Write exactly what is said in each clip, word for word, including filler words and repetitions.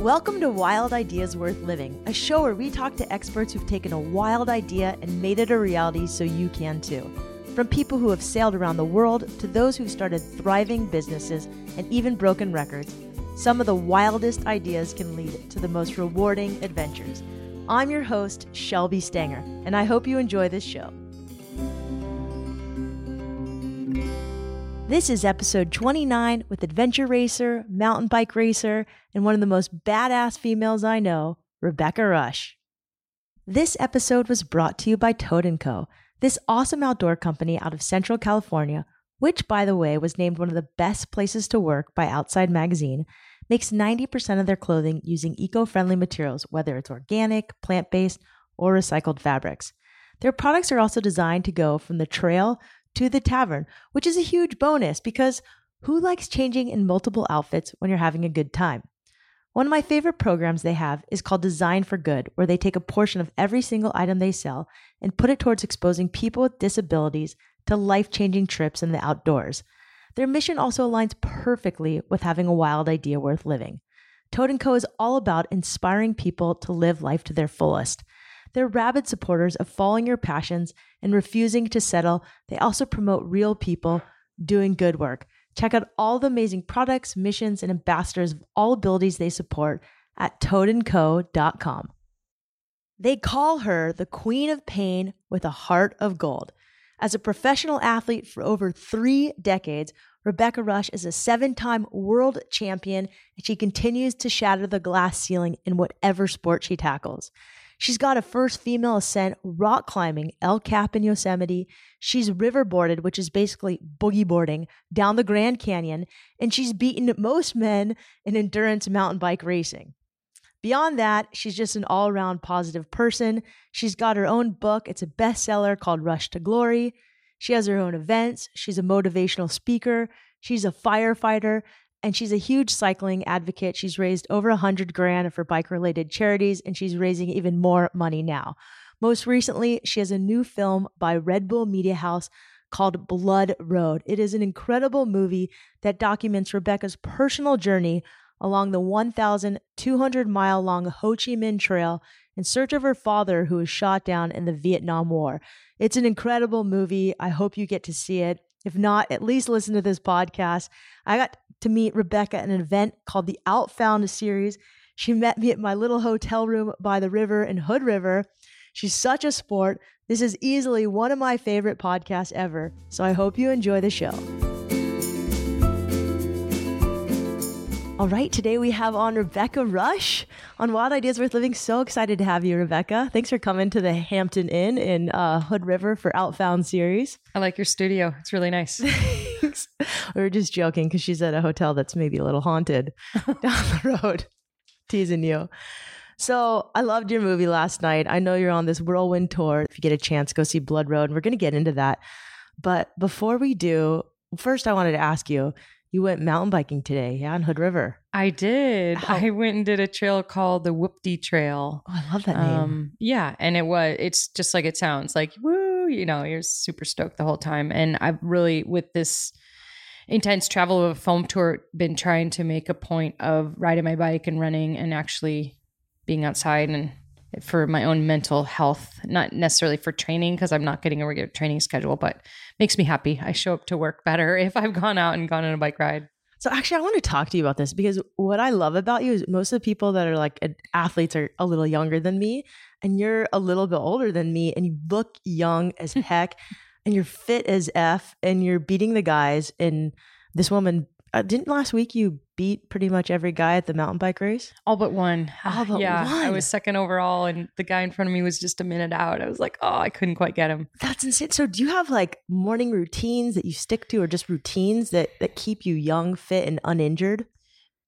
Welcome to Wild Ideas Worth Living, a show where we talk to experts who've taken a wild idea and made it a reality so you can too. From people who have sailed around the world to those who've started thriving businesses and even broken records, some of the wildest ideas can lead to the most rewarding adventures. I'm your host, Shelby Stanger, and I hope you enjoy this show. This is episode twenty-nine with adventure racer, mountain bike racer, and one of the most badass females I know, Rebecca Rush. This episode was brought to you by Toad and Co, this awesome outdoor company out of Central California, which, by the way, was named one of the best places to work by Outside Magazine, makes ninety percent of their clothing using eco-friendly materials, whether it's organic, plant-based, or recycled fabrics. Their products are also designed to go from the trail to the tavern, which is a huge bonus because who likes changing in multiple outfits when you're having a good time? One of my favorite programs they have is called Design for Good, where they take a portion of every single item they sell and put it towards exposing people with disabilities to life-changing trips in the outdoors. Their mission also aligns perfectly with having a wild idea worth living. Toad and Co is all about inspiring people to live life to their fullest. They're rabid supporters of following your passions and refusing to settle. They also promote real people doing good work. Check out all the amazing products, missions, and ambassadors of all abilities they support at toad and co dot com. They call her the Queen of Pain with a heart of gold. As a professional athlete for over three decades, Rebecca Rush is a seven-time world champion, and she continues to shatter the glass ceiling in whatever sport she tackles. She's got a first female ascent rock climbing El Cap in Yosemite. She's riverboarded, which is basically boogie boarding, down the Grand Canyon. And she's beaten most men in endurance mountain bike racing. Beyond that, she's just an all-around positive person. She's got her own book. It's a bestseller called Rush to Glory. She has her own events. She's a motivational speaker. She's a firefighter. And she's a huge cycling advocate. She's raised over a hundred grand for bike-related charities, and she's raising even more money now. Most recently, she has a new film by Red Bull Media House called Blood Road. It is an incredible movie that documents Rebecca's personal journey along the one thousand two hundred mile long Ho Chi Minh Trail in search of her father, who was shot down in the Vietnam War. It's an incredible movie. I hope you get to see it. If not, at least listen to this podcast. I got to meet Rebecca at an event called the Outfound Series. She met me at my little hotel room by the river in Hood River. She's such a sport. This is easily one of my favorite podcasts ever. So I hope you enjoy the show. All right, today we have on Rebecca Rush on Wild Ideas Worth Living. So excited to have you, Rebecca. Thanks for coming to the Hampton Inn in uh, Hood River for Outfound Series. I like your studio. It's really nice. Thanks. We were just joking because she's at a hotel that's maybe a little haunted down the road. Teasing you. So I loved your movie last night. I know you're on this whirlwind tour. If you get a chance, go see Blood Road. And we're going to get into that. But before we do, first I wanted to ask you, you went mountain biking today, yeah, on Hood River. I did. How? I went and did a trail called the Whoop-dee Trail. Oh, I love that name. Um, yeah, and it was. It's just like it sounds, like woo. You know, you're super stoked the whole time. And I've really, with this intense travel of a foam tour, been trying to make a point of riding my bike and running and actually being outside and for my own mental health, not necessarily for training because I'm not getting a regular training schedule, but makes me happy. I show up to work better if I've gone out and gone on a bike ride. So actually, I want to talk to you about this because what I love about you is most of the people that are like athletes are a little younger than me, and you're a little bit older than me, and you look young as heck, and you're fit as F, and you're beating the guys. And this woman, uh, didn't last week you beat pretty much every guy at the mountain bike race? All but one. All but yeah, one. I was second overall, and the guy in front of me was just a minute out. I was like, oh, I couldn't quite get him. That's insane. So do you have like morning routines that you stick to, or just routines that, that keep you young, fit, and uninjured?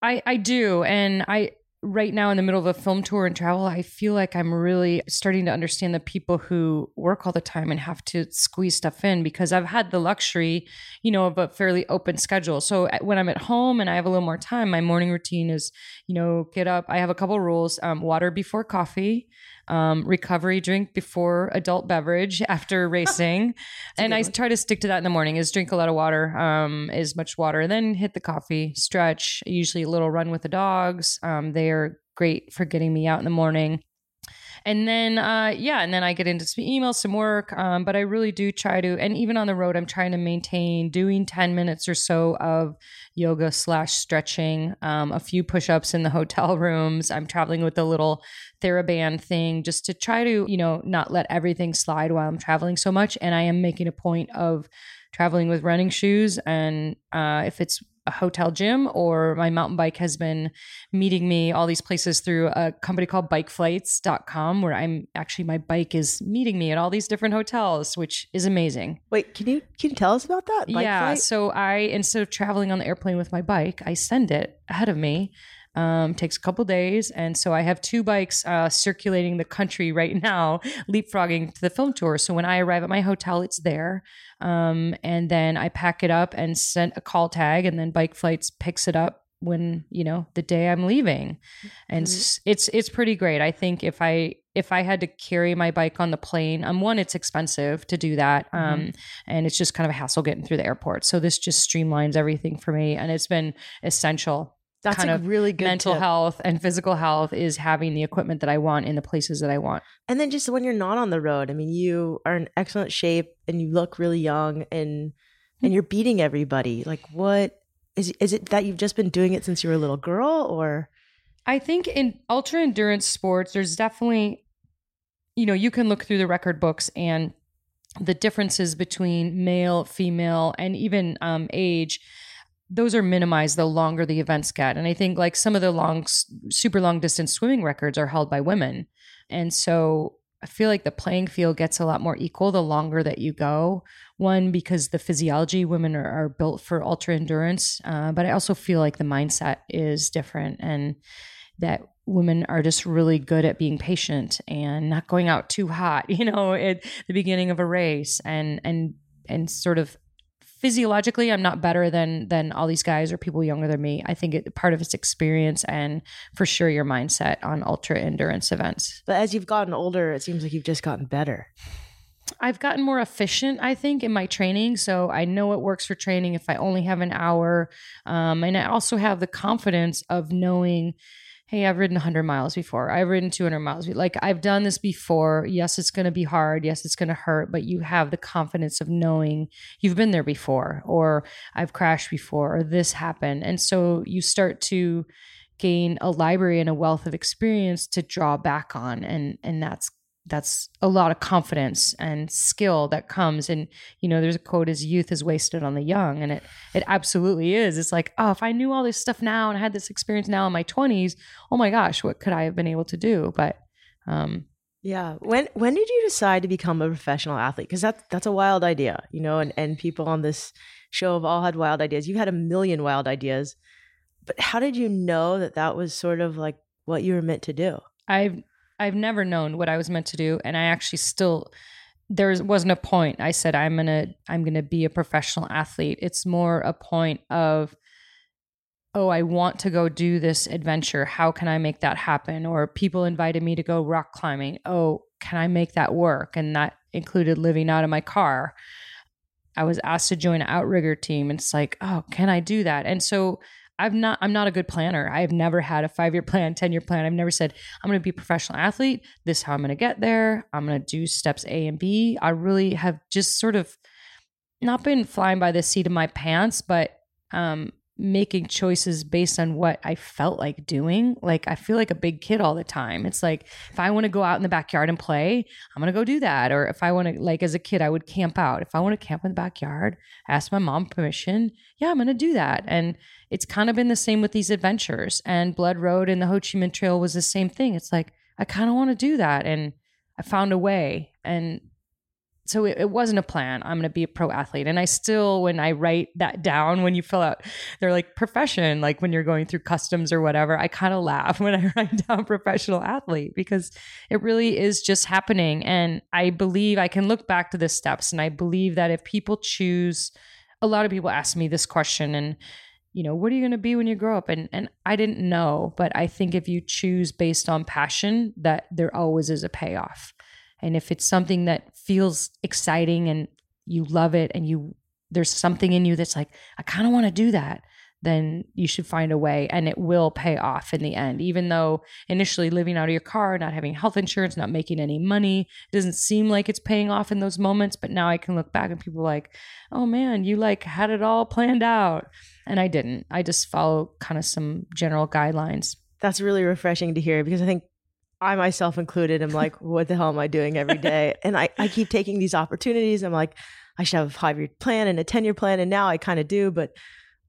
I, I do. And I right now in the middle of a film tour and travel, I feel like I'm really starting to understand the people who work all the time and have to squeeze stuff in, because I've had the luxury, you know, of a fairly open schedule. So when I'm at home and I have a little more time, my morning routine is, you know, get up. I have a couple of rules, um, water before coffee. um, recovery drink before adult beverage after racing. And I one. try to stick to that in the morning, is drink a lot of water, um, as much water, and then hit the coffee, stretch, usually a little run with the dogs. Um, they are great for getting me out in the morning. And then, uh, yeah, and then I get into some emails, some work, um, but I really do try to, and even on the road, I'm trying to maintain doing ten minutes or so of yoga slash stretching, um, a few push-ups in the hotel rooms. I'm traveling with a little TheraBand thing just to try to, you know, not let everything slide while I'm traveling so much. And I am making a point of traveling with running shoes. And uh, if it's a hotel gym, or my mountain bike has been meeting me all these places through a company called bike flights dot com, where I'm actually, my bike is meeting me at all these different hotels, which is amazing. Wait, can you, can you tell us about that? Bike yeah. Flight? So I, instead of traveling on the airplane with my bike, I send it ahead of me. Um, takes a couple days. And so I have two bikes uh, circulating the country right now, leapfrogging to the film tour. So when I arrive at my hotel, it's there. Um, and then I pack it up and send a call tag, and then Bike Flights picks it up when, you know, the day I'm leaving. And mm-hmm. it's, it's pretty great. I think if I, if I had to carry my bike on the plane, um, one, it's expensive to do that. Um, mm-hmm. and it's just kind of a hassle getting through the airport. So this just streamlines everything for me. And it's been essential. That's kind a of really good mental tip. Health and physical health is having the equipment that I want in the places that I want. And then just when you're not on the road, I mean, you are in excellent shape and you look really young, and and you're beating everybody. Like, what is is it that you've just been doing it since you were a little girl, or? I think in ultra endurance sports, there's definitely, you know, you can look through the record books and the differences between male, female, and even um, age. Those are minimized the longer the events get. And I think like some of the long, super long distance swimming records are held by women. And so I feel like the playing field gets a lot more equal the longer that you go. One, because the physiology, women are, are built for ultra endurance. Uh, but I also feel like the mindset is different, and that women are just really good at being patient and not going out too hot, you know, at the beginning of a race, and, and, and sort of, physiologically, I'm not better than than all these guys or people younger than me. I think it, part of it's experience, and for sure your mindset on ultra endurance events. But as you've gotten older, it seems like you've just gotten better. I've gotten more efficient, I think, in my training. So I know what works for training if I only have an hour. Um, and I also have the confidence of knowing, hey, I've ridden one hundred miles before. I've ridden two hundred miles. Like, I've done this before. Yes, it's going to be hard. Yes, it's going to hurt. But you have the confidence of knowing you've been there before, or I've crashed before, or this happened. And so you start to gain a library and a wealth of experience to draw back on. And, and that's that's a lot of confidence and skill that comes. And, you know, there's a quote is youth is wasted on the young. And it, it absolutely is. It's like, oh, if I knew all this stuff now and I had this experience now in my twenties, oh my gosh, what could I have been able to do? But, um, yeah. When, when did you decide to become a professional athlete? Cause that's, that's a wild idea, you know, and, and people on this show have all had wild ideas. You've had a million wild ideas, but how did you know that that was sort of like what you were meant to do? I've, I've never known what I was meant to do. And I actually still, there wasn't a point I said, I'm going to, I'm going to be a professional athlete. It's more a point of, oh, I want to go do this adventure. How can I make that happen? Or people invited me to go rock climbing. Oh, can I make that work? And that included living out of my car. I was asked to join an outrigger team. And it's like, oh, can I do that? And so I've not, I'm not a good planner. I've never had a five-year plan, ten-year plan. I've never said, I'm going to be a professional athlete. This is how I'm going to get there. I'm going to do steps A and B. I really have just sort of not been flying by the seat of my pants, but um, making choices based on what I felt like doing. Like, I feel like a big kid all the time. It's like, if I want to go out in the backyard and play, I'm going to go do that. Or if I want to, like as a kid, I would camp out. If I want to camp in the backyard, ask my mom permission. Yeah, I'm going to do that. And it's kind of been the same with these adventures, and Blood Road and the Ho Chi Minh Trail was the same thing. It's like, I kind of want to do that. And I found a way. And so it, it wasn't a plan. I'm going to be a pro athlete. And I still, when I write that down, when you fill out, they're like profession, like when you're going through customs or whatever, I kind of laugh when I write down professional athlete, because it really is just happening. And I believe I can look back to the steps. And I believe that if people choose, a lot of people ask me this question, and you know, what are you going to be when you grow up? And and I didn't know, but I think if you choose based on passion, that there always is a payoff. And if it's something that feels exciting and you love it and you there's something in you that's like, I kind of want to do that, then you should find a way and it will pay off in the end. Even though initially living out of your car, not having health insurance, not making any money, it doesn't seem like it's paying off in those moments. But now I can look back and people are like, oh man, you like had it all planned out. And I didn't. I just follow kind of some general guidelines. That's really refreshing to hear, because I think I myself included, I'm like, what the hell am I doing every day? And I, I keep taking these opportunities. I'm like, I should have a five-year plan and a ten-year plan. And now I kind of do, but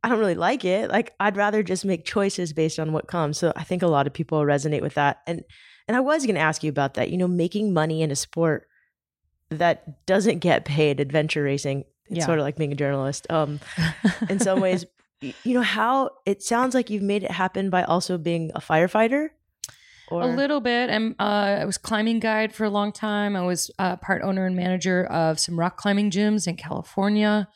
I don't really like it. Like, I'd rather just make choices based on what comes. So I think a lot of people resonate with that. And and I was going to ask you about that, you know, making money in a sport that doesn't get paid, adventure racing. It's yeah. sort of like being a journalist um, in some ways. You know, how it sounds like you've made it happen by also being a firefighter. Or? A little bit. I'm, uh, I was climbing guide for a long time. I was uh, part owner and manager of some rock climbing gyms in California.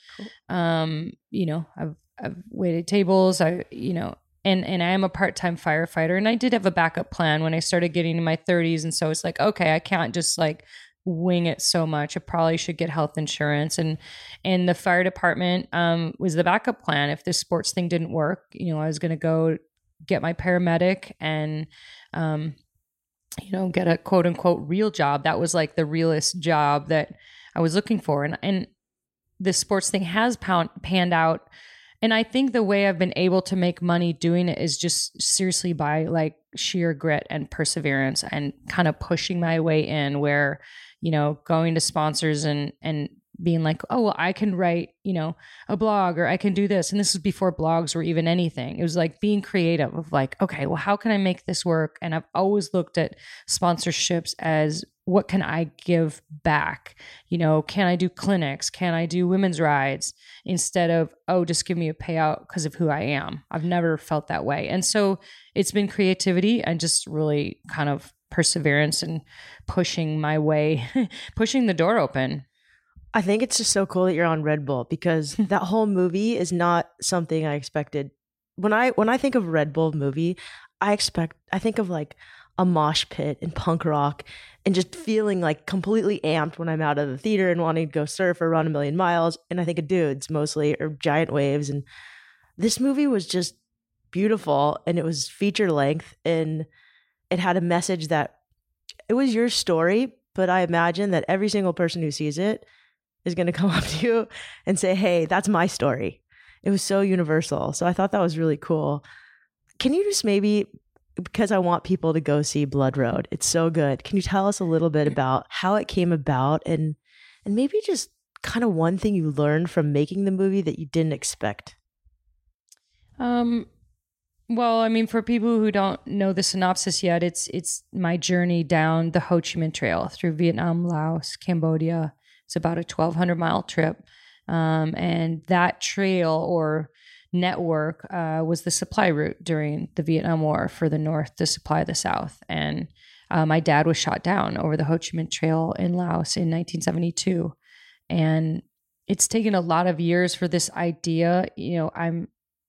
Cool. Um, you know, I've, I've waited tables. I, you know, and, and I am a part-time firefighter, and I did have a backup plan when I started getting in my thirties. And so it's like, okay, I can't just like wing it so much. I probably should get health insurance. And, and the fire department um, was the backup plan. If this sports thing didn't work, you know, I was going to go get my paramedic and, um, you know, get a quote unquote real job. That was like the realest job that I was looking for. And, and this sports thing has pound, panned out. And I think the way I've been able to make money doing it is just seriously by like sheer grit and perseverance and kind of pushing my way in, where, you know, going to sponsors and, and, being like, oh, well, I can write, you know, a blog, or I can do this. And this was before blogs were even anything. It was like being creative of like, okay, well, how can I make this work? And I've always looked at sponsorships as, what can I give back? You know, can I do clinics? Can I do women's rides? Instead of, oh, just give me a payout because of who I am. I've never felt that way. And so it's been creativity and just really kind of perseverance and pushing my way, pushing the door open. I think it's just so cool that you're on Red Bull, because that whole movie is not something I expected. When I when I think of Red Bull movie, I expect I think of like a mosh pit and punk rock and just feeling like completely amped when I'm out of the theater and wanting to go surf or run a million miles. And I think of dudes mostly, or giant waves. And this movie was just beautiful, and it was feature length, and it had a message that it was your story, but I imagine that every single person who sees it is going to come up to you and say, hey, that's my story. It was so universal. So I thought that was really cool. Can you just maybe, because I want people to go see Blood Road, it's so good, can you tell us a little bit about how it came about, and and maybe just kind of one thing you learned from making the movie that you didn't expect? Um. Well, I mean, for people who don't know the synopsis yet, it's it's my journey down the Ho Chi Minh Trail through Vietnam, Laos, Cambodia. It's about a twelve hundred mile trip. Um, and that trail or network uh, was the supply route during the Vietnam War for the North to supply the South. And uh, my dad was shot down over the Ho Chi Minh Trail in Laos in nineteen seventy-two. And it's taken a lot of years for this idea. You know, I'm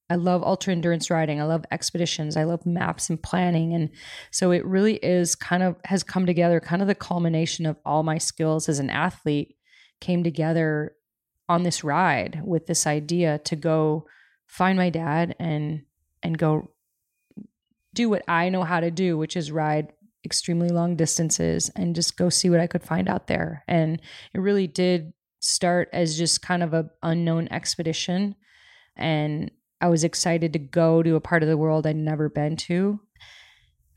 I love ultra endurance riding. I love expeditions. I love maps and planning. And so it really is kind of has come together, kind of the culmination of all my skills as an athlete came together on this ride with this idea to go find my dad and and go do what I know how to do, which is ride extremely long distances and just go see what I could find out there. And it really did start as just kind of an unknown expedition. And I was excited to go to a part of the world I'd never been to.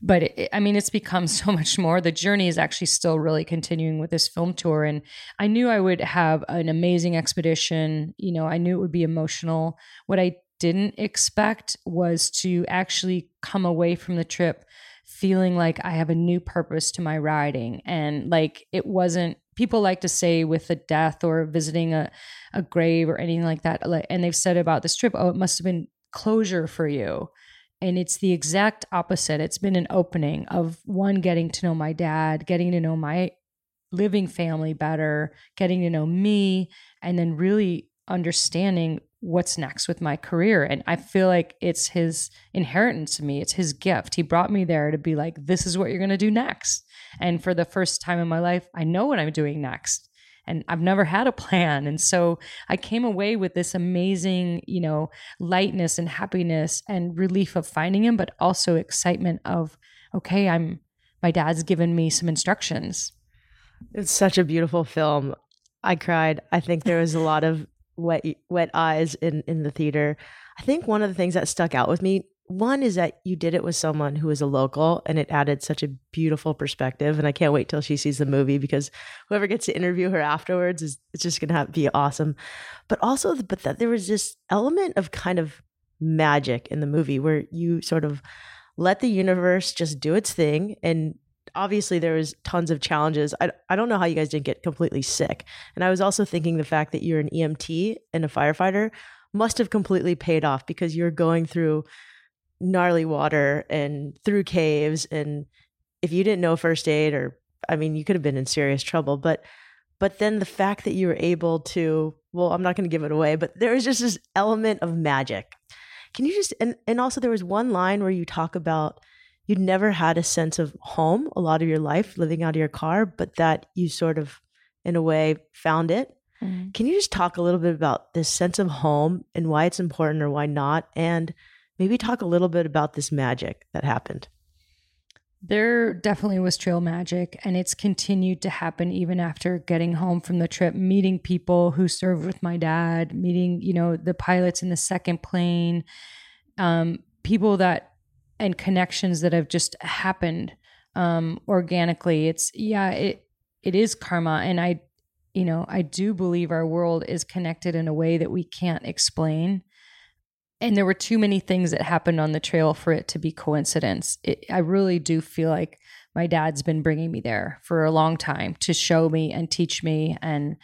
But it, I mean, it's become so much more. The journey is actually still really continuing with this film tour. And I knew I would have an amazing expedition. You know, I knew it would be emotional. What I didn't expect was to actually come away from the trip feeling like I have a new purpose to my riding. And like, it wasn't, people like to say with a death or visiting a, a grave or anything like that. And they've said about this trip, oh, it must have been closure for you. And it's the exact opposite. It's been an opening of one, getting to know my dad, getting to know my living family better, getting to know me, and then really understanding what's next with my career? And I feel like it's his inheritance to me. It's his gift. He brought me there to be like, this is what you're going to do next. And for the first time in my life, I know what I'm doing next. And I've never had a plan. And so I came away with this amazing, you know, lightness and happiness and relief of finding him, but also excitement of, okay, I'm, my dad's given me some instructions. It's such a beautiful film. I cried. I think there was a lot of wet wet eyes in, in the theater. I think one of the things that stuck out with me, one is that you did it with someone who is a local, and it added such a beautiful perspective. And I can't wait till she sees the movie, because whoever gets to interview her afterwards is it's just going to be awesome. But also, but that there was this element of kind of magic in the movie where you sort of let the universe just do its thing. And obviously there was tons of challenges. I, I don't know how you guys didn't get completely sick. And I was also thinking the fact that you're an E M T and a firefighter must have completely paid off, because you're going through gnarly water and through caves. And if you didn't know first aid, or, I mean, you could have been in serious trouble, but, but then the fact that you were able to, well, I'm not going to give it away, but there was just this element of magic. Can you just, and, and also there was one line where you talk about you'd never had a sense of home a lot of your life, living out of your car, but that you sort of, in a way, found it. Mm-hmm. Can you just talk a little bit about this sense of home and why it's important or why not? And maybe talk a little bit about this magic that happened. There definitely was trail magic, and it's continued to happen even after getting home from the trip, meeting people who served with my dad, meeting, you know, the pilots in the second plane, um, people that, and connections that have just happened um, organically. It's, yeah, it it is karma. And I, you know, I do believe our world is connected in a way that we can't explain. And there were too many things that happened on the trail for it to be coincidence. It, I really do feel like my dad's been bringing me there for a long time to show me and teach me and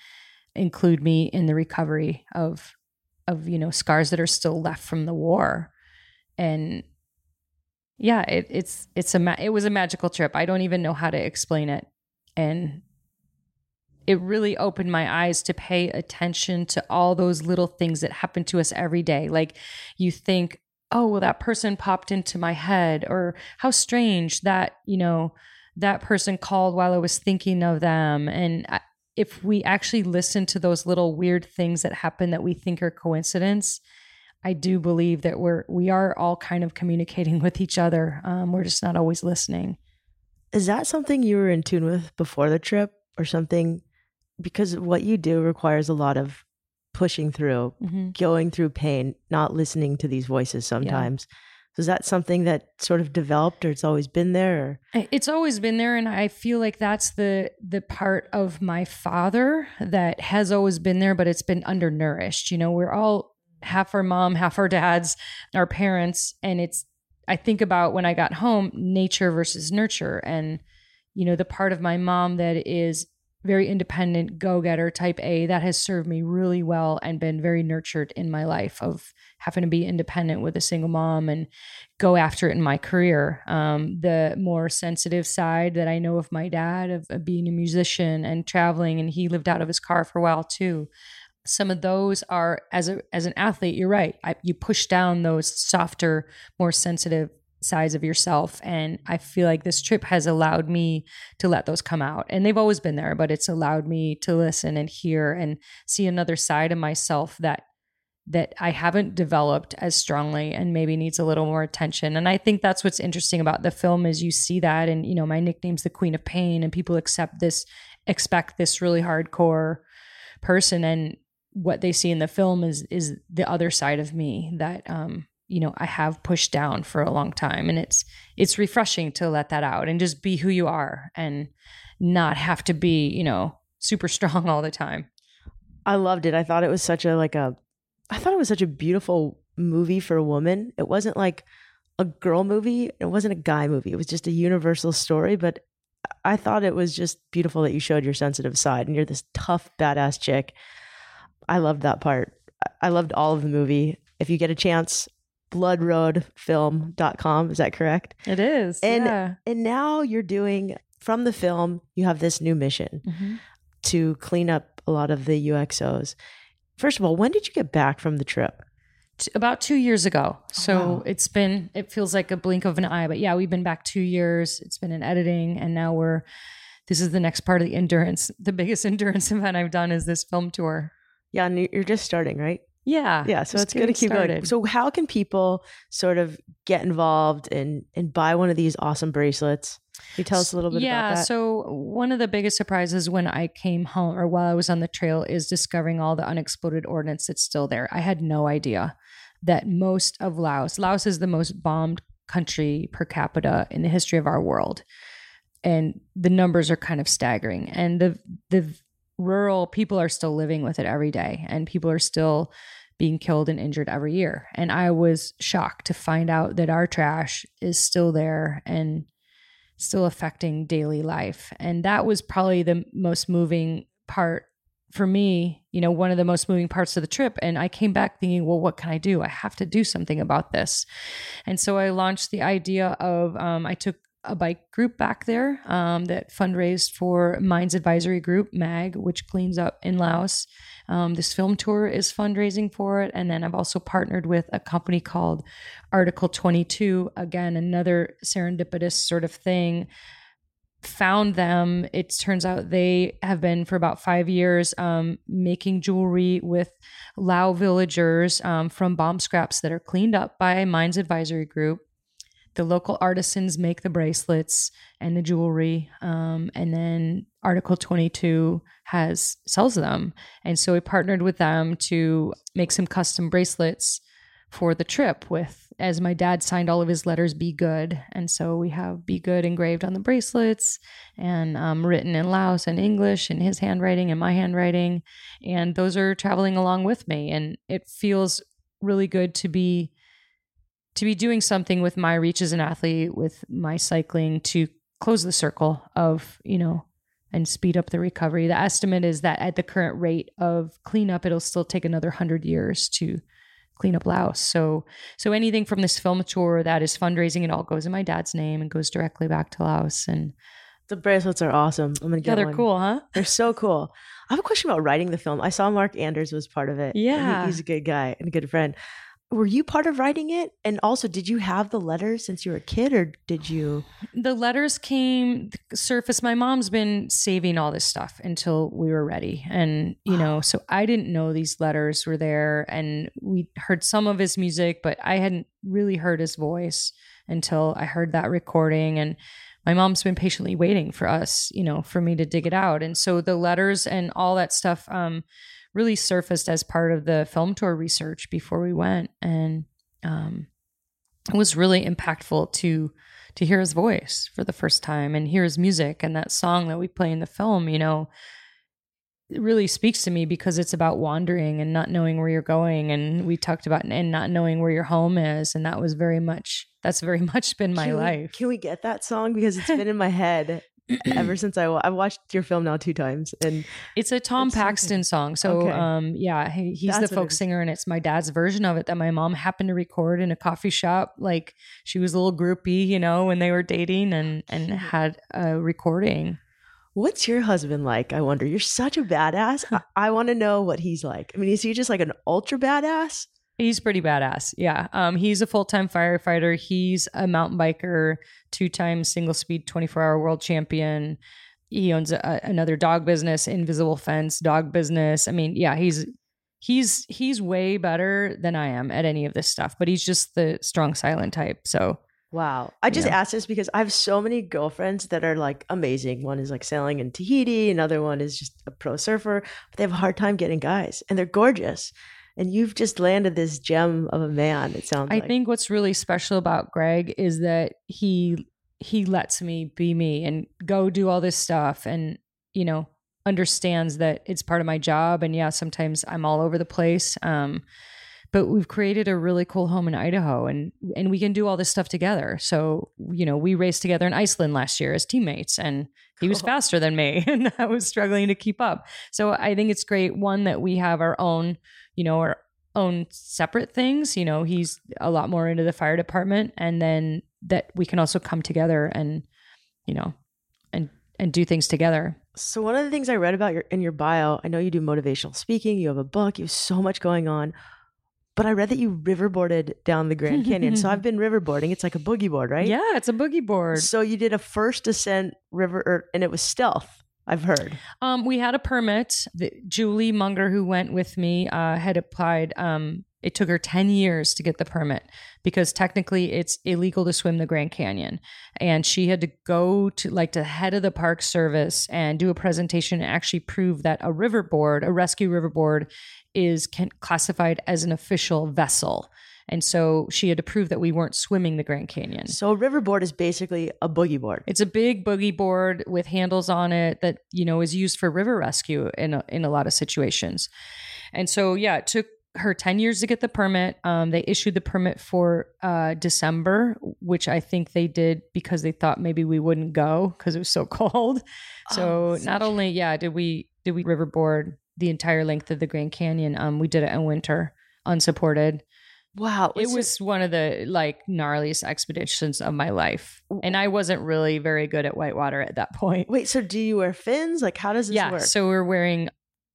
include me in the recovery of, of, you know, scars that are still left from the war. And yeah, it, it's, it's a, ma- it was a magical trip. I don't even know how to explain it. And it really opened my eyes to pay attention to all those little things that happen to us every day. Like you think, oh, well, that person popped into my head, or how strange that, you know, that person called while I was thinking of them. And if we actually listen to those little weird things that happen that we think are coincidence, I do believe that we're, we are all kind of communicating with each other. Um, we're just not always listening. Is that something you were in tune with before the trip, or something? Because what you do requires a lot of pushing through, mm-hmm. going through pain, not listening to these voices sometimes. Yeah. So is that something that sort of developed, or it's always been there? Or? It's always been there. And I feel like that's the the part of my father that has always been there, but it's been undernourished. You know, we're all half our mom, half our dads, our parents. And it's, I think about when I got home, nature versus nurture. And, you know, the part of my mom that is very independent, go-getter, type A, that has served me really well and been very nurtured in my life of having to be independent with a single mom and go after it in my career. Um, the more sensitive side that I know of my dad, of, of being a musician and traveling, and he lived out of his car for a while too. Some of those are, as a as an athlete, you're right. I, you push down those softer, more sensitive sides of yourself. And I feel like this trip has allowed me to let those come out. And they've always been there, but it's allowed me to listen and hear and see another side of myself that that I haven't developed as strongly and maybe needs a little more attention. And I think that's what's interesting about the film is you see that. And, you know, my nickname's the Queen of Pain, and people accept this, expect this really hardcore person. And what they see in the film is, is the other side of me that, um, you know, I have pushed down for a long time, and it's, it's refreshing to let that out and just be who you are and not have to be, you know, super strong all the time. I loved it. I thought it was such a, like a, I thought it was such a beautiful movie for a woman. It wasn't like a girl movie. It wasn't a guy movie. It was just a universal story, but I thought it was just beautiful that you showed your sensitive side, and you're this tough, badass chick. I loved that part. I loved all of the movie. If you get a chance, blood road film dot com. Is that correct? It is. And, yeah. And now you're doing, from the film, you have this new mission mm-hmm. to clean up a lot of the U X Os. First of all, when did you get back from the trip? T- about two years ago. So oh, wow. it's been, it feels like a blink of an eye, but yeah, we've been back two years. It's been in editing, and now we're, this is the next part of the endurance. The biggest endurance event I've done is this film tour. Yeah. And you're just starting, right? Yeah. Yeah. So it's good to keep going. So how can people sort of get involved and, and buy one of these awesome bracelets? Can you tell us a little bit yeah, about that? Yeah. So one of the biggest surprises when I came home, or while I was on the trail, is discovering all the unexploded ordnance that's still there. I had no idea that most of Laos, Laos is the most bombed country per capita in the history of our world. And the numbers are kind of staggering. And the the rural people are still living with it every day. And people are still being killed and injured every year. And I was shocked to find out that our trash is still there and still affecting daily life. And that was probably the most moving part for me, you know, one of the most moving parts of the trip. And I came back thinking, well, what can I do? I have to do something about this. And so I launched the idea of, um, I took a bike group back there um, that fundraised for Mines Advisory Group, MAG, which cleans up in Laos. Um, this film tour is fundraising for it. And then I've also partnered with a company called Article twenty-two. Again, another serendipitous sort of thing. Found them. It turns out they have been for about five years um, making jewelry with Lao villagers um, from bomb scraps that are cleaned up by Mines Advisory Group. The local artisans make the bracelets and the jewelry. Um, and then Article twenty-two has sells them. And so we partnered with them to make some custom bracelets for the trip with, as my dad signed all of his letters, Be Good. And so we have Be Good engraved on the bracelets and um, written in Laos and English in his handwriting and my handwriting. And those are traveling along with me. And it feels really good to be to be doing something with my reach as an athlete, with my cycling, to close the circle of, you know, and speed up the recovery. The estimate is that at the current rate of cleanup, it'll still take another hundred years to clean up Laos. So, so anything from this film tour that is fundraising, it all goes in my dad's name and goes directly back to Laos. And the bracelets are awesome. I'm going to get one. Yeah, they're cool, huh? They're so cool. I have a question about writing the film. I saw Mark Anders was part of it. Yeah. He, he's a good guy and a good friend. Were you part of writing it? And also, did you have the letters since you were a kid, or did you? The letters came surface. My mom's been saving all this stuff until we were ready. And, you know, so I didn't know these letters were there, and we heard some of his music, but I hadn't really heard his voice until I heard that recording. And my mom's been patiently waiting for us, you know, for me to dig it out. And so the letters and all that stuff, um, really surfaced as part of the film tour research before we went. And um, it was really impactful to to hear his voice for the first time and hear his music. And that song that we play in the film, you know, it really speaks to me because it's about wandering and not knowing where you're going. And we talked about and not knowing where your home is. And that was very much, that's very much been my can life. We, can we get that song? Because it's been in my head. Ever since I, I watched your film now two times, and it's a Tom it's Paxton something. song. So, okay. um, yeah, he, he's That's the folk singer, and it's my dad's version of it that my mom happened to record in a coffee shop. Like, she was a little groupie, you know, when they were dating, and, and had a recording. What's your husband like? I wonder. You're such a badass. I, I want to know what he's like. I mean, is he just like an ultra badass? He's pretty badass. Yeah. Um, he's a full-time firefighter. He's a mountain biker, two-time single speed twenty-four hour world champion. He owns a, another dog business, Invisible Fence dog business. I mean, yeah, he's, he's, he's way better than I am at any of this stuff, but he's just the strong, silent type. So. Wow. I just yeah. asked this because I have so many girlfriends that are like amazing. One is like sailing in Tahiti. Another one is just a pro surfer, but they have a hard time getting guys, and they're gorgeous. And you've just landed this gem of a man, it sounds like. I think what's really special about Greg is that he he lets me be me and go do all this stuff, and, you know, understands that it's part of my job. And yeah, sometimes I'm all over the place. Um, but we've created a really cool home in Idaho, and and we can do all this stuff together. So, you know, we raced together in Iceland last year as teammates, and he cool. was faster than me, and I was struggling to keep up. So I think it's great, one, that we have our own, you know, our own separate things. You know, he's a lot more into the fire department, and then that we can also come together and, you know, and, and do things together. So one of the things I read about your in your bio, I know you do motivational speaking, you have a book, you have so much going on, but I read that you riverboarded down the Grand Canyon. So I've been riverboarding. It's like a boogie board, right? Yeah, it's a boogie board. So you did a first ascent river, or, and it was stealth, I've heard. Um, we had a permit. The, Julie Munger, who went with me, uh, had applied. Um, it took her ten years to get the permit because technically it's illegal to swim the Grand Canyon. And she had to go to like the head of the Park Service and do a presentation and actually prove that a riverboard, a rescue riverboard, is can, classified as an official vessel. And so she had to prove that we weren't swimming the Grand Canyon. So a riverboard is basically a boogie board. It's a big boogie board with handles on it that, you know, is used for river rescue in a, in a lot of situations. And so, yeah, it took her ten years to get the permit. Um, they issued the permit for uh, December, which I think they did because they thought maybe we wouldn't go because it was so cold. So oh, not only, yeah, did we did we riverboard the entire length of the Grand Canyon, um, we did it in winter, unsupported. Wow. It was one of the like gnarliest expeditions of my life. And I wasn't really very good at whitewater at that point. Wait, so do you wear fins? Like how does this yeah, work? Yeah, so we're wearing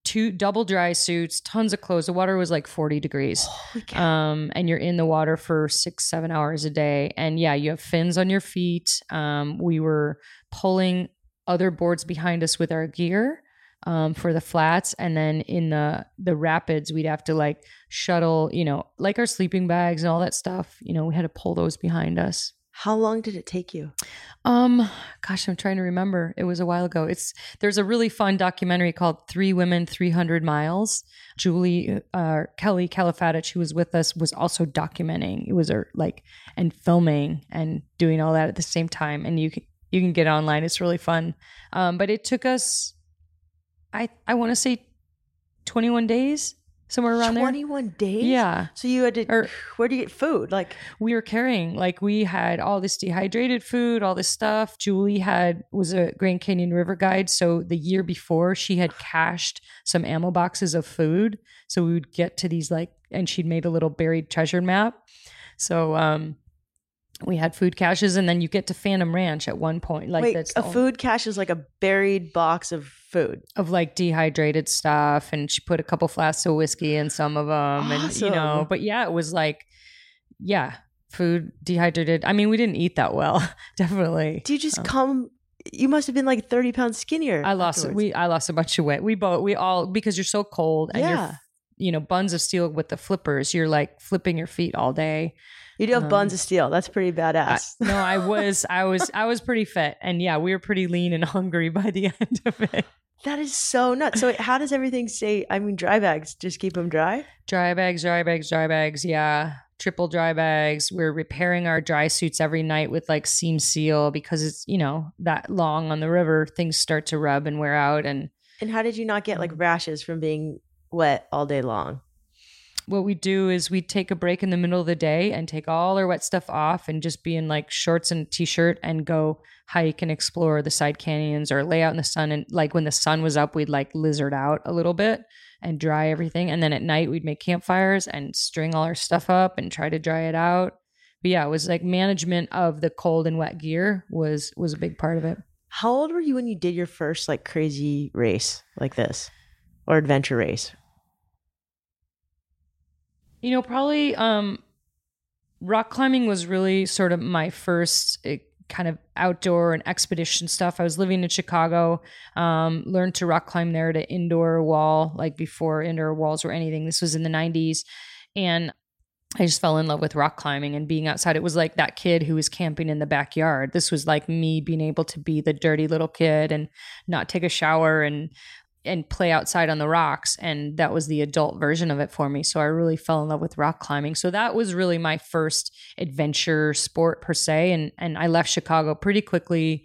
two double dry suits, tons of clothes. The water was like forty degrees. Holy cow. Um, and you're in the water for six, seven hours a day. And yeah, you have fins on your feet. Um, we were pulling other boards behind us with our gear. Um, for the flats. And then in the, the rapids, we'd have to like shuttle, you know, like our sleeping bags and all that stuff. You know, we had to pull those behind us. How long did it take you? Um, gosh, I'm trying to remember. It was a while ago. It's, there's a really fun documentary called Three Women, three hundred miles. Julie, uh, Kelly Kalafatich, who was with us, was also documenting. It was her like, and filming and doing all that at the same time. And you can, you can get it online. It's really fun. Um, but it took us, I, I want to say twenty-one days, somewhere around twenty-one there. twenty-one days? Yeah. So you had to, or, where do you get food? Like we were carrying, like we had all this dehydrated food, all this stuff. Julie had, was a Grand Canyon River guide. So the year before she had cached some ammo boxes of food. So we would get to these like, and she'd made a little buried treasure map. So, um, we had food caches, and then you get to Phantom Ranch at one point. Like Wait, that's a food cache is like a buried box of food. Of like dehydrated stuff, and she put a couple flasks of whiskey in some of them. Awesome. And you know, but yeah, it was like, yeah, food, dehydrated. I mean, we didn't eat that well, definitely. Do you just um, come, you must have been like thirty pounds skinnier. I lost, afterwards. we, I lost a bunch of weight. We both, we all, because you're so cold and yeah. you're, you know, buns of steel with the flippers, you're like flipping your feet all day. You do have um, buns of steel. That's pretty badass. I, no, I was, I was, I was pretty fit, and yeah, we were pretty lean and hungry by the end of it. That is so nuts. So how does everything stay? I mean, dry bags, just keep them dry? Dry bags, dry bags, dry bags. Yeah. Triple dry bags. We're repairing our dry suits every night with like seam seal because it's, you know, that long on the river, things start to rub and wear out. And, and how did you not get like rashes from being wet all day long? What we do is we take a break in the middle of the day and take all our wet stuff off and just be in like shorts and a t-shirt and go hike and explore the side canyons or lay out in the sun. And like when the sun was up, we'd like lizard out a little bit and dry everything. And then at night we'd make campfires and string all our stuff up and try to dry it out. But yeah, it was like management of the cold and wet gear was, was a big part of it. How old were you when you did your first like crazy race like this or adventure race? You know, probably um, rock climbing was really sort of my first uh, kind of outdoor and expedition stuff. I was living in Chicago, um, learned to rock climb there at an indoor wall, like before indoor walls were anything. This was in the nineties. And I just fell in love with rock climbing and being outside. It was like that kid who was camping in the backyard. This was like me being able to be the dirty little kid and not take a shower and and play outside on the rocks. And that was the adult version of it for me. So I really fell in love with rock climbing. So that was really my first adventure sport per se. And and I left Chicago pretty quickly,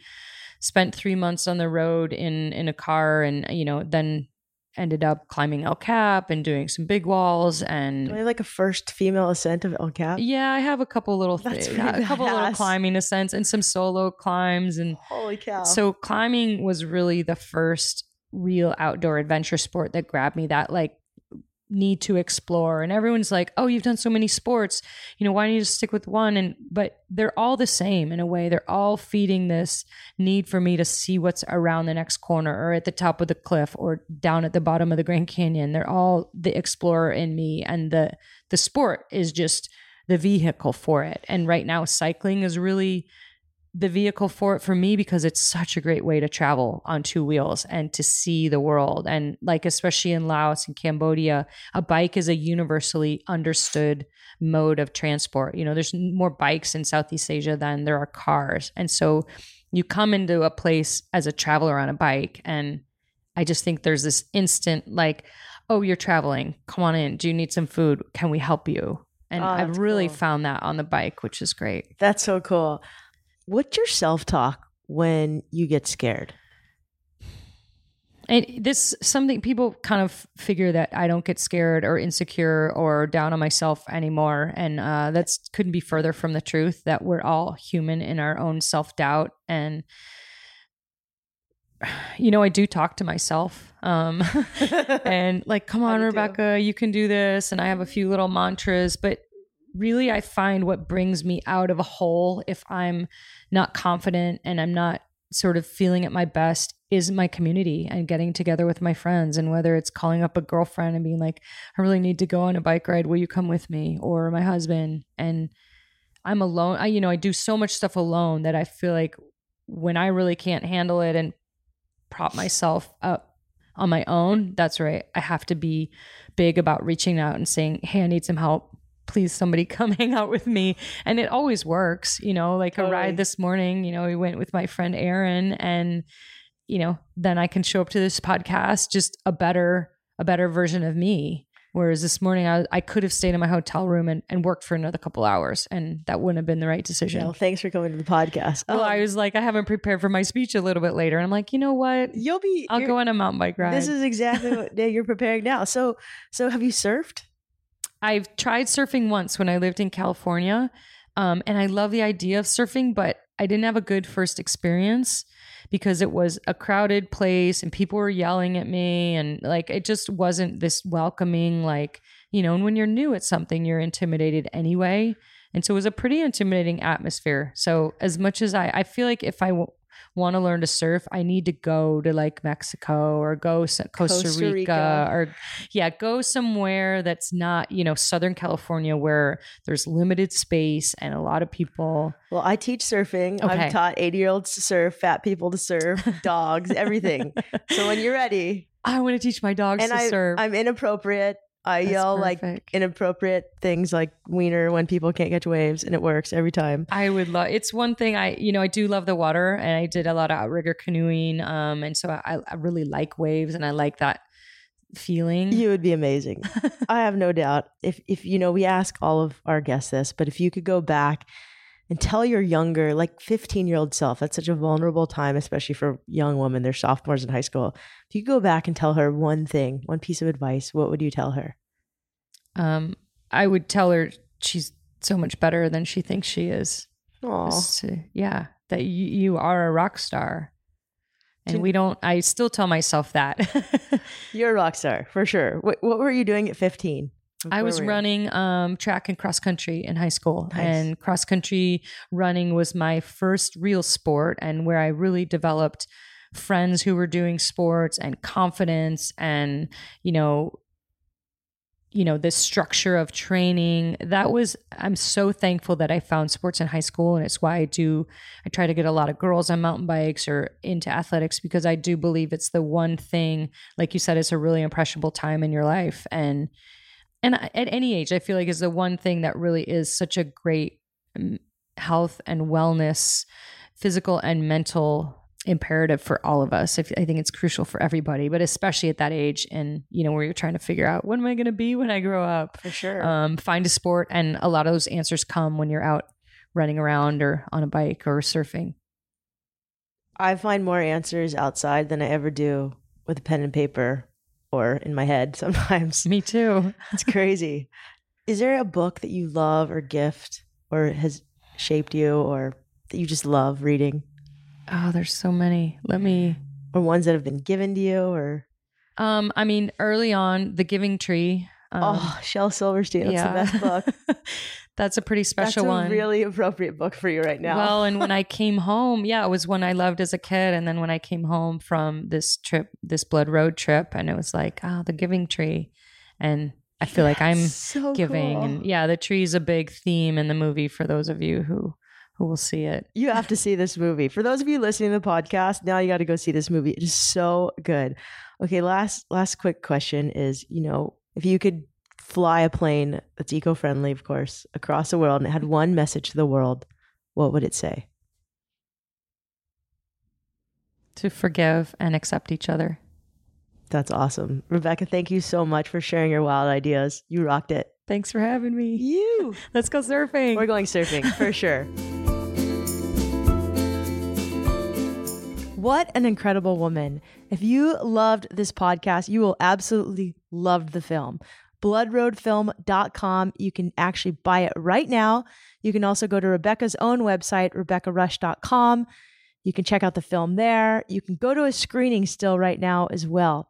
spent three months on the road in, in a car and, you know, then ended up climbing El Cap and doing some big walls. And do I have like a first female ascent of El Cap? Yeah, I have a couple little things, yeah, a couple little climbing ascents and some solo climbs. And holy cow. So climbing was really the first real outdoor adventure sport that grabbed me, that like need to explore. And everyone's like, oh, you've done so many sports, you know, why don't you just stick with one? And, but they're all the same in a way. They're all feeding this need for me to see what's around the next corner or at the top of the cliff or down at the bottom of the Grand Canyon. They're all the explorer in me. And the, the sport is just the vehicle for it. And right now cycling is really the vehicle for it for me, because it's such a great way to travel on two wheels and to see the world. And like, especially in Laos and Cambodia, a bike is a universally understood mode of transport. You know, there's more bikes in Southeast Asia than there are cars. And so you come into a place as a traveler on a bike. And I just think there's this instant like, oh, you're traveling. Come on in. Do you need some food? Can we help you? And oh, I've really cool. found that on the bike, which is great. That's so cool. What's your self-talk when you get scared? And this something people kind of figure that I don't get scared or insecure or down on myself anymore. And uh, that's couldn't be further from the truth, that we're all human in our own self-doubt. And, you know, I do talk to myself um, and like, come on, Rebecca, you can do this. And I have a few little mantras, but really, I find what brings me out of a hole, if I'm not confident and I'm not sort of feeling at my best, is my community and getting together with my friends. And whether it's calling up a girlfriend and being like, I really need to go on a bike ride, will you come with me? Or my husband. And I'm alone. I, you know, I do so much stuff alone that I feel like when I really can't handle it and prop myself up on my own, that's right. I have to be big about reaching out and saying, hey, I need some help. Please, somebody come hang out with me. And it always works, you know, like totally. A ride this morning, you know, we went with my friend Erin, and, you know, then I can show up to this podcast, just a better, a better version of me. Whereas this morning I, I could have stayed in my hotel room and, and worked for another couple hours, and that wouldn't have been the right decision. Well, thanks for coming to the podcast. Well, um, I was like, I haven't prepared for my speech a little bit later. And I'm like, you know what? You'll be, I'll go on a mountain bike ride. This is exactly what you're preparing now. So, so have you surfed? I've tried surfing once when I lived in California, um, and I love the idea of surfing, but I didn't have a good first experience because it was a crowded place and people were yelling at me, and like, it just wasn't this welcoming, like, you know, and when you're new at something, you're intimidated anyway. And so it was a pretty intimidating atmosphere. So as much as I, I feel like if I w- want to learn to surf, I need to go to like Mexico or go to Costa, Costa Rica, Rica or yeah, go somewhere that's not, you know, Southern California where there's limited space and a lot of people. Well, I teach surfing. Okay. I've taught eighty year olds to surf, fat people to surf, dogs, everything. So when you're ready, I want to teach my dogs and to I, surf. I'm inappropriate. I That's yell perfect. Like inappropriate things like wiener when people can't catch waves, and it works every time. I would love, it's one thing I, you know, I do love the water, and I did a lot of outrigger canoeing. Um, and so I, I really like waves, and I like that feeling. You would be amazing. I have no doubt. If, if, you know, we ask all of our guests this, but if you could go back and tell your younger, like fifteen year old self, that's such a vulnerable time, especially for young women, they're sophomores in high school. If you go back and tell her one thing, one piece of advice, what would you tell her? Um, I would tell her she's so much better than she thinks she is. To, yeah. That you, you are a rock star. And to, we don't, I still tell myself that. You're a rock star for sure. What, what were you doing at fifteen? I was running um, track and cross country in high school. Nice. And cross country running was my first real sport, and where I really developed friends who were doing sports and confidence and, you know, you know, this structure of training. That was, I'm so thankful that I found sports in high school, and it's why I do, I try to get a lot of girls on mountain bikes or into athletics, because I do believe it's the one thing, like you said, it's a really impressionable time in your life. And And at any age, I feel like is the one thing that really is such a great health and wellness, physical and mental imperative for all of us. I think it's crucial for everybody, but especially at that age, and you know, where you're trying to figure out, what am I going to be when I grow up? For sure. Um, find a sport, and a lot of those answers come when you're out running around or on a bike or surfing. I find more answers outside than I ever do with a pen and paper. Or in my head sometimes. Me too. It's crazy. Is there a book that you love or gift or has shaped you, or that you just love reading? Oh, there's so many. Let me. Or ones that have been given to you, or. Um, I mean, early on, The Giving Tree Um, oh, Shel Silverstein. That's yeah. the best book. That's a pretty special that's a one. Really appropriate book for you right now. Well, and when I came home, yeah, it was one I loved as a kid. And then when I came home from this trip, this Blood Road trip, and it was like, oh, The Giving Tree. And I feel like I'm so giving. Cool. And yeah, the tree's a big theme in the movie for those of you who... who will see it. You have to see this movie. For those of you listening to the podcast, now you got to go see this movie. It is so good. Okay, last last quick question is, you know, if you could fly a plane that's eco-friendly, of course, across the world and it had one message to the world, what would it say? To forgive and accept each other. That's awesome. Rebecca, thank you so much for sharing your wild ideas. You rocked it. Thanks for having me. You. Let's go surfing. We're going surfing for sure. What an incredible woman. If you loved this podcast, you will absolutely love the film. blood road film dot com. You can actually buy it right now. You can also go to Rebecca's own website, Rebecca Rush dot com. You can check out the film there. You can go to a screening still right now as well.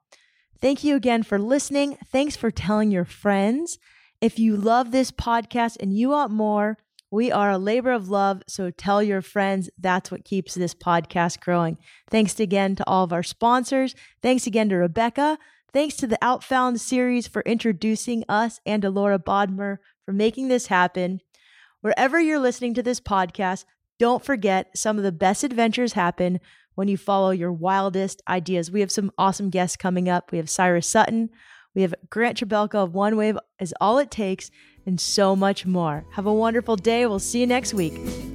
Thank you again for listening. Thanks for telling your friends. If you love this podcast and you want more, we are a labor of love, so tell your friends. That's what keeps this podcast growing. Thanks again to all of our sponsors. Thanks again to Rebecca. Thanks to the Outfound series for introducing us and to Laura Bodmer for making this happen. Wherever you're listening to this podcast, don't forget some of the best adventures happen when you follow your wildest ideas. We have some awesome guests coming up. We have Cyrus Sutton. We have Grant Trebelka of One Wave is All It Takes, and so much more. Have a wonderful day. We'll see you next week.